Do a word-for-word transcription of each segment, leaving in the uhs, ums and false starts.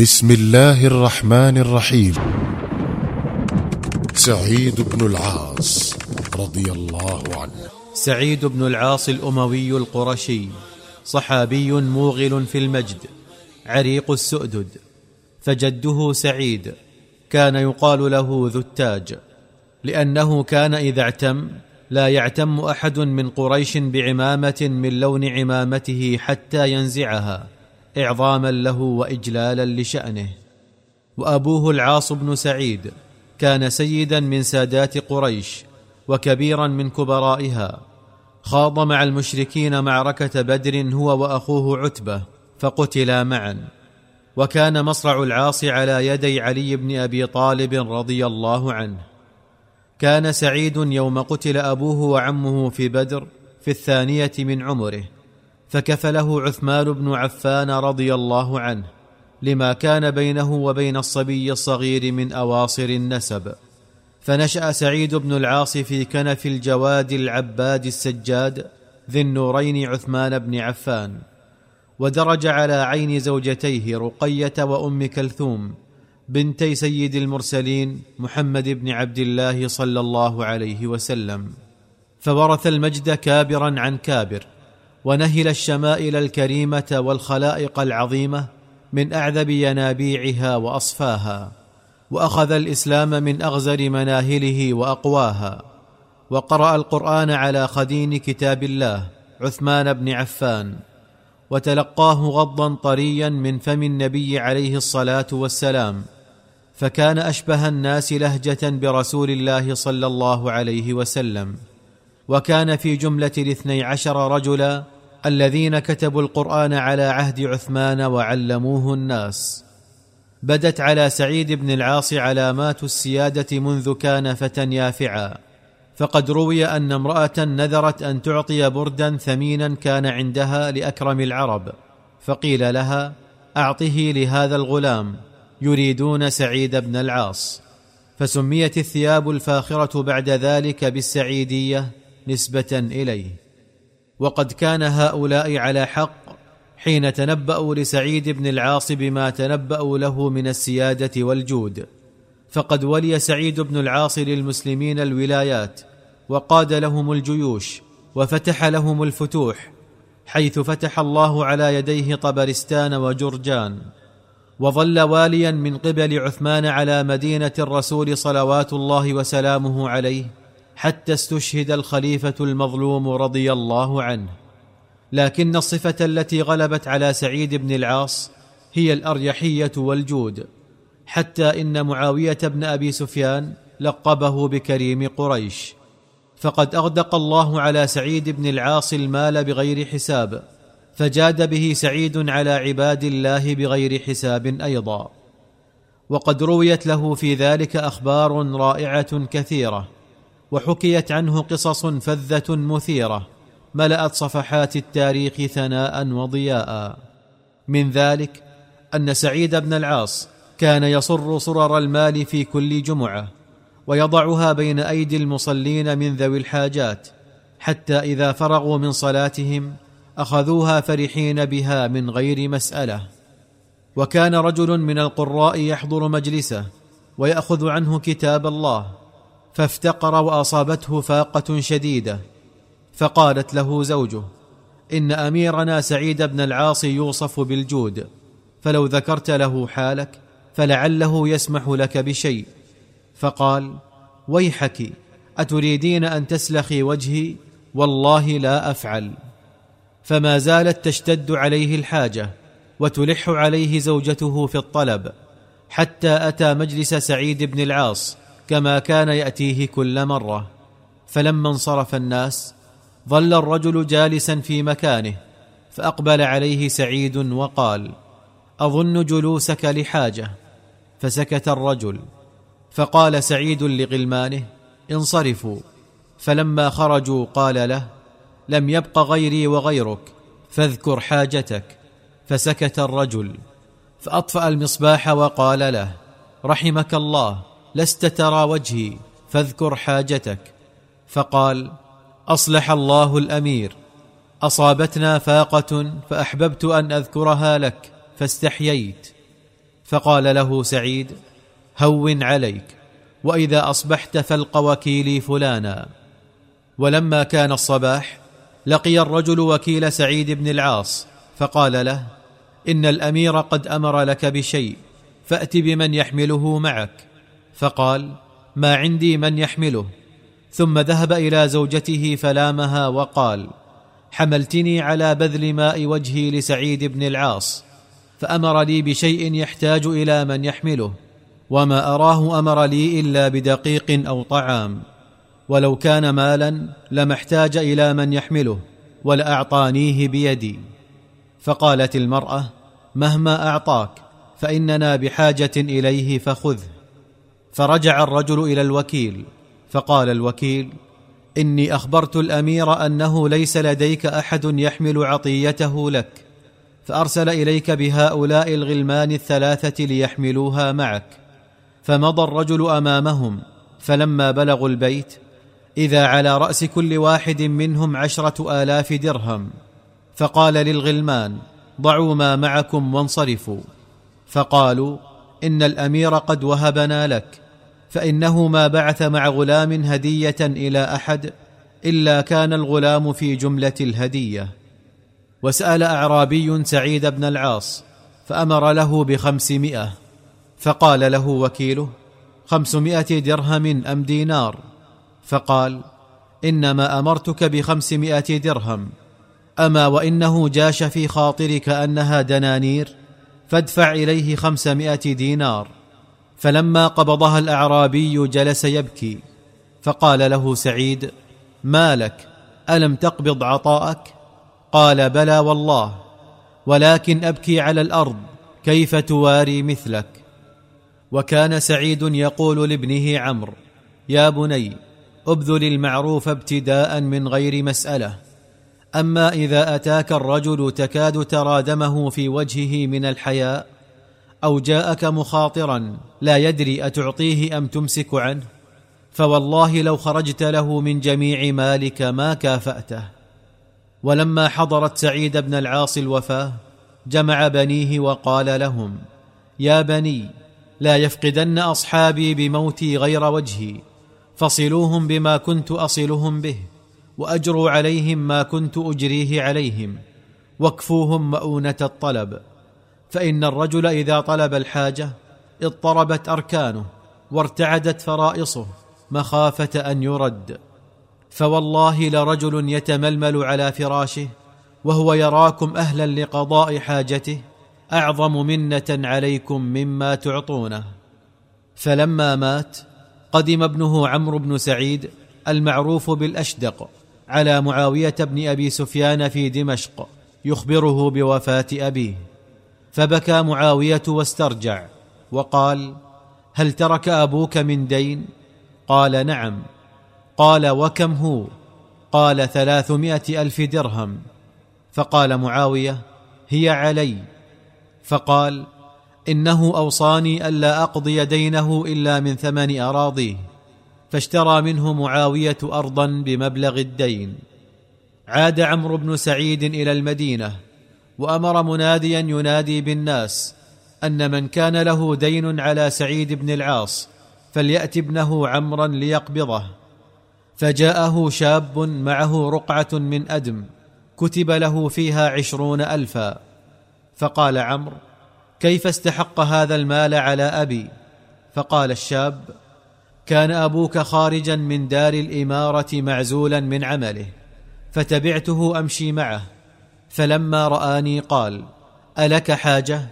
بسم الله الرحمن الرحيم. سعيد بن العاص رضي الله عنه. سعيد بن العاص الأموي القرشي، صحابي موغل في المجد، عريق السؤدد، فجده سعيد كان يقال له ذو التاج، لأنه كان إذا اعتم لا يعتم أحد من قريش بعمامة من لون عمامته حتى ينزعها، إعظاما له وإجلالا لشأنه. وأبوه العاص بن سعيد كان سيدا من سادات قريش وكبيرا من كبرائها، خاض مع المشركين معركة بدر هو وأخوه عتبة فقتلا معا. وكان مصرع العاص على يدي علي بن أبي طالب رضي الله عنه. كان سعيد يوم قتل أبوه وعمه في بدر في الثانية من عمره، فكفله عثمان بن عفان رضي الله عنه لما كان بينه وبين الصبي الصغير من أواصر النسب. فنشأ سعيد بن العاص في كنف الجواد العباد السجاد ذي النورين عثمان بن عفان، ودرج على عين زوجتيه رقية وأم كلثوم بنتي سيد المرسلين محمد بن عبد الله صلى الله عليه وسلم، فورث المجد كابرا عن كابر، ونهل الشمائل الكريمة والخلائق العظيمة من أعذب ينابيعها وأصفاها، وأخذ الإسلام من أغزر مناهله وأقواها، وقرأ القرآن على خدين كتاب الله عثمان بن عفان، وتلقاه غضا طريا من فم النبي عليه الصلاة والسلام، فكان أشبه الناس لهجة برسول الله صلى الله عليه وسلم. وكان في جملة الاثني عشر رجلا الذين كتبوا القرآن على عهد عثمان وعلموه الناس. بدت على سعيد بن العاص علامات السيادة منذ كان فتى يافعا، فقد روي أن امرأة نذرت أن تعطي بردا ثمينا كان عندها لأكرم العرب، فقيل لها أعطه لهذا الغلام، يريدون سعيد بن العاص، فسميت الثياب الفاخرة بعد ذلك بالسعيدية نسبة إليه. وقد كان هؤلاء على حق حين تنبأوا لسعيد بن العاص بما تنبأوا له من السيادة والجود، فقد ولي سعيد بن العاص للمسلمين الولايات، وقاد لهم الجيوش، وفتح لهم الفتوح، حيث فتح الله على يديه طبرستان وجرجان، وظل واليا من قبل عثمان على مدينة الرسول صلوات الله وسلامه عليه حتى استشهد الخليفة المظلوم رضي الله عنه. لكن الصفة التي غلبت على سعيد بن العاص هي الأريحية والجود، حتى إن معاوية بن أبي سفيان لقبه بكريم قريش. فقد أغدق الله على سعيد بن العاص المال بغير حساب، فجاد به سعيد على عباد الله بغير حساب أيضا. وقد رويت له في ذلك أخبار رائعة كثيرة، وحكيت عنه قصص فذة مثيرة ملأت صفحات التاريخ ثناء وضياء. من ذلك أن سعيد بن العاص كان يصر صرر المال في كل جمعة، ويضعها بين أيدي المصلين من ذوي الحاجات، حتى إذا فرغوا من صلاتهم أخذوها فرحين بها من غير مسألة. وكان رجل من القراء يحضر مجلسه ويأخذ عنه كتاب الله، فافتقر وأصابته فاقة شديدة، فقالت له زوجه إن أميرنا سعيد بن العاص يوصف بالجود، فلو ذكرت له حالك فلعله يسمح لك بشيء. فقال ويحك، أتريدين أن تسلخي وجهي؟ والله لا أفعل. فما زالت تشتد عليه الحاجة، وتلح عليه زوجته في الطلب، حتى أتى مجلس سعيد بن العاص كما كان يأتيه كل مرة. فلما انصرف الناس ظل الرجل جالسا في مكانه، فأقبل عليه سعيد وقال أظن جلوسك لحاجة، فسكت الرجل. فقال سعيد لغلمانه انصرفوا، فلما خرجوا قال له لم يبق غيري وغيرك، فاذكر حاجتك، فسكت الرجل. فأطفأ المصباح وقال له رحمك الله، لست ترى وجهي، فاذكر حاجتك. فقال أصلح الله الأمير، أصابتنا فاقة فأحببت أن أذكرها لك فاستحييت. فقال له سعيد: هون عليك، وإذا أصبحت فلق وكيلي فلانا. ولما كان الصباح لقي الرجل وكيل سعيد بن العاص فقال له: إن الأمير قد أمر لك بشيء، فأت بمن يحمله معك. فقال: ما عندي من يحمله. ثم ذهب إلى زوجته فلامها وقال: حملتني على بذل ماء وجهي لسعيد بن العاص، فأمر لي بشيء يحتاج إلى من يحمله، وما أراه أمر لي إلا بدقيق أو طعام، ولو كان مالا لما احتاج إلى من يحمله ولأعطانيه بيدي. فقالت المرأة: مهما أعطاك فإننا بحاجة إليه فخذه. فرجع الرجل إلى الوكيل فقال الوكيل: إني أخبرت الأمير أنه ليس لديك أحد يحمل عطيته لك، فأرسل إليك بهؤلاء الغلمان الثلاثة ليحملوها معك. فمضى الرجل أمامهم، فلما بلغوا البيت إذا على رأس كل واحد منهم عشرة آلاف درهم. فقال للغلمان: ضعوا ما معكم وانصرفوا. فقالوا: إن الأمير قد وهبنا لك، فإنه ما بعث مع غلام هدية إلى أحد إلا كان الغلام في جملة الهدية. وسأل أعرابي سعيد بن العاص فأمر له بخمسمائة. فقال له وكيله: خمسمائة درهم أم دينار؟ فقال: إنما أمرتك بخمسمائة درهم، أما وإنه جاش في خاطرك أنها دنانير، فادفع إليه خمسمائة دينار. فلما قبضها الأعرابي جلس يبكي. فقال له سعيد: ما لك؟ ألم تقبض عطاءك؟ قال: بلى والله، ولكن أبكي على الأرض، كيف تواري مثلك؟ وكان سعيد يقول لابنه عمرو: يا بني، أبذل المعروف ابتداء من غير مسألة، أما إذا أتاك الرجل تكاد ترى دمه في وجهه من الحياء، أو جاءك مخاطرا لا يدري أتعطيه أم تمسك عنه، فوالله لو خرجت له من جميع مالك ما كافأته. ولما حضرت سعيد بن العاص الوفاة جمع بنيه وقال لهم: يا بني، لا يفقدن أصحابي بموتي غير وجهي، فصلوهم بما كنت أصلهم به، وأجروا عليهم ما كنت أجريه عليهم، واكفوهم مؤونة الطلب، فإن الرجل إذا طلب الحاجة اضطربت أركانه وارتعدت فرائصه مخافة أن يرد، فوالله لرجل يتململ على فراشه وهو يراكم أهلا لقضاء حاجته أعظم منة عليكم مما تعطونه. فلما مات قدم ابنه عمرو بن سعيد المعروف بالأشدق على معاوية بن أبي سفيان في دمشق يخبره بوفاة أبيه. فبكى معاوية واسترجع وقال: هل ترك أبوك من دين؟ قال: نعم. قال: وكم هو؟ قال: ثلاثمائة ألف درهم. فقال معاوية: هي علي. فقال: إنه أوصاني ألا أقضي دينه إلا من ثمن أراضيه. فاشترى منه معاوية أرضا بمبلغ الدين. عاد عمرو بن سعيد إلى المدينة وأمر مناديا ينادي بالناس أن من كان له دين على سعيد بن العاص فليأت ابنه عمرا ليقبضه. فجاءه شاب معه رقعة من أدم كتب له فيها عشرون ألفا. فقال عمرو: كيف استحق هذا المال على أبي؟ فقال الشاب: كان أبوك خارجا من دار الإمارة معزولا من عمله، فتبعته أمشي معه، فلما رآني قال: ألك حاجة؟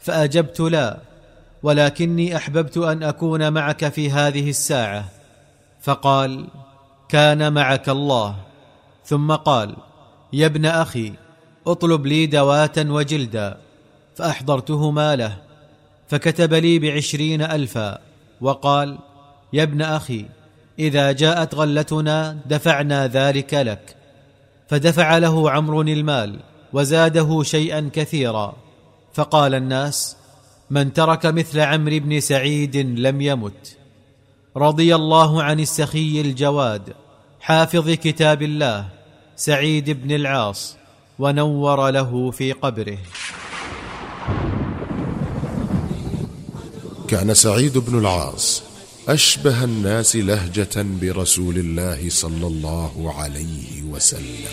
فأجبت: لا، ولكني أحببت أن أكون معك في هذه الساعة. فقال: كان معك الله. ثم قال: يا ابن أخي، أطلب لي دواتا وجلدا. فأحضرتهما له، فكتب لي بعشرين ألفا وقال: يا ابن أخي، إذا جاءت غلتنا دفعنا ذلك لك. فدفع له عمرو المال وزاده شيئا كثيرا. فقال الناس: من ترك مثل عمرو بن سعيد لم يمت. رضي الله عن السخي الجواد حافظ كتاب الله سعيد بن العاص، ونور له في قبره. كان سعيد بن العاص أشبه الناس لهجة برسول الله صلى الله عليه وسلم.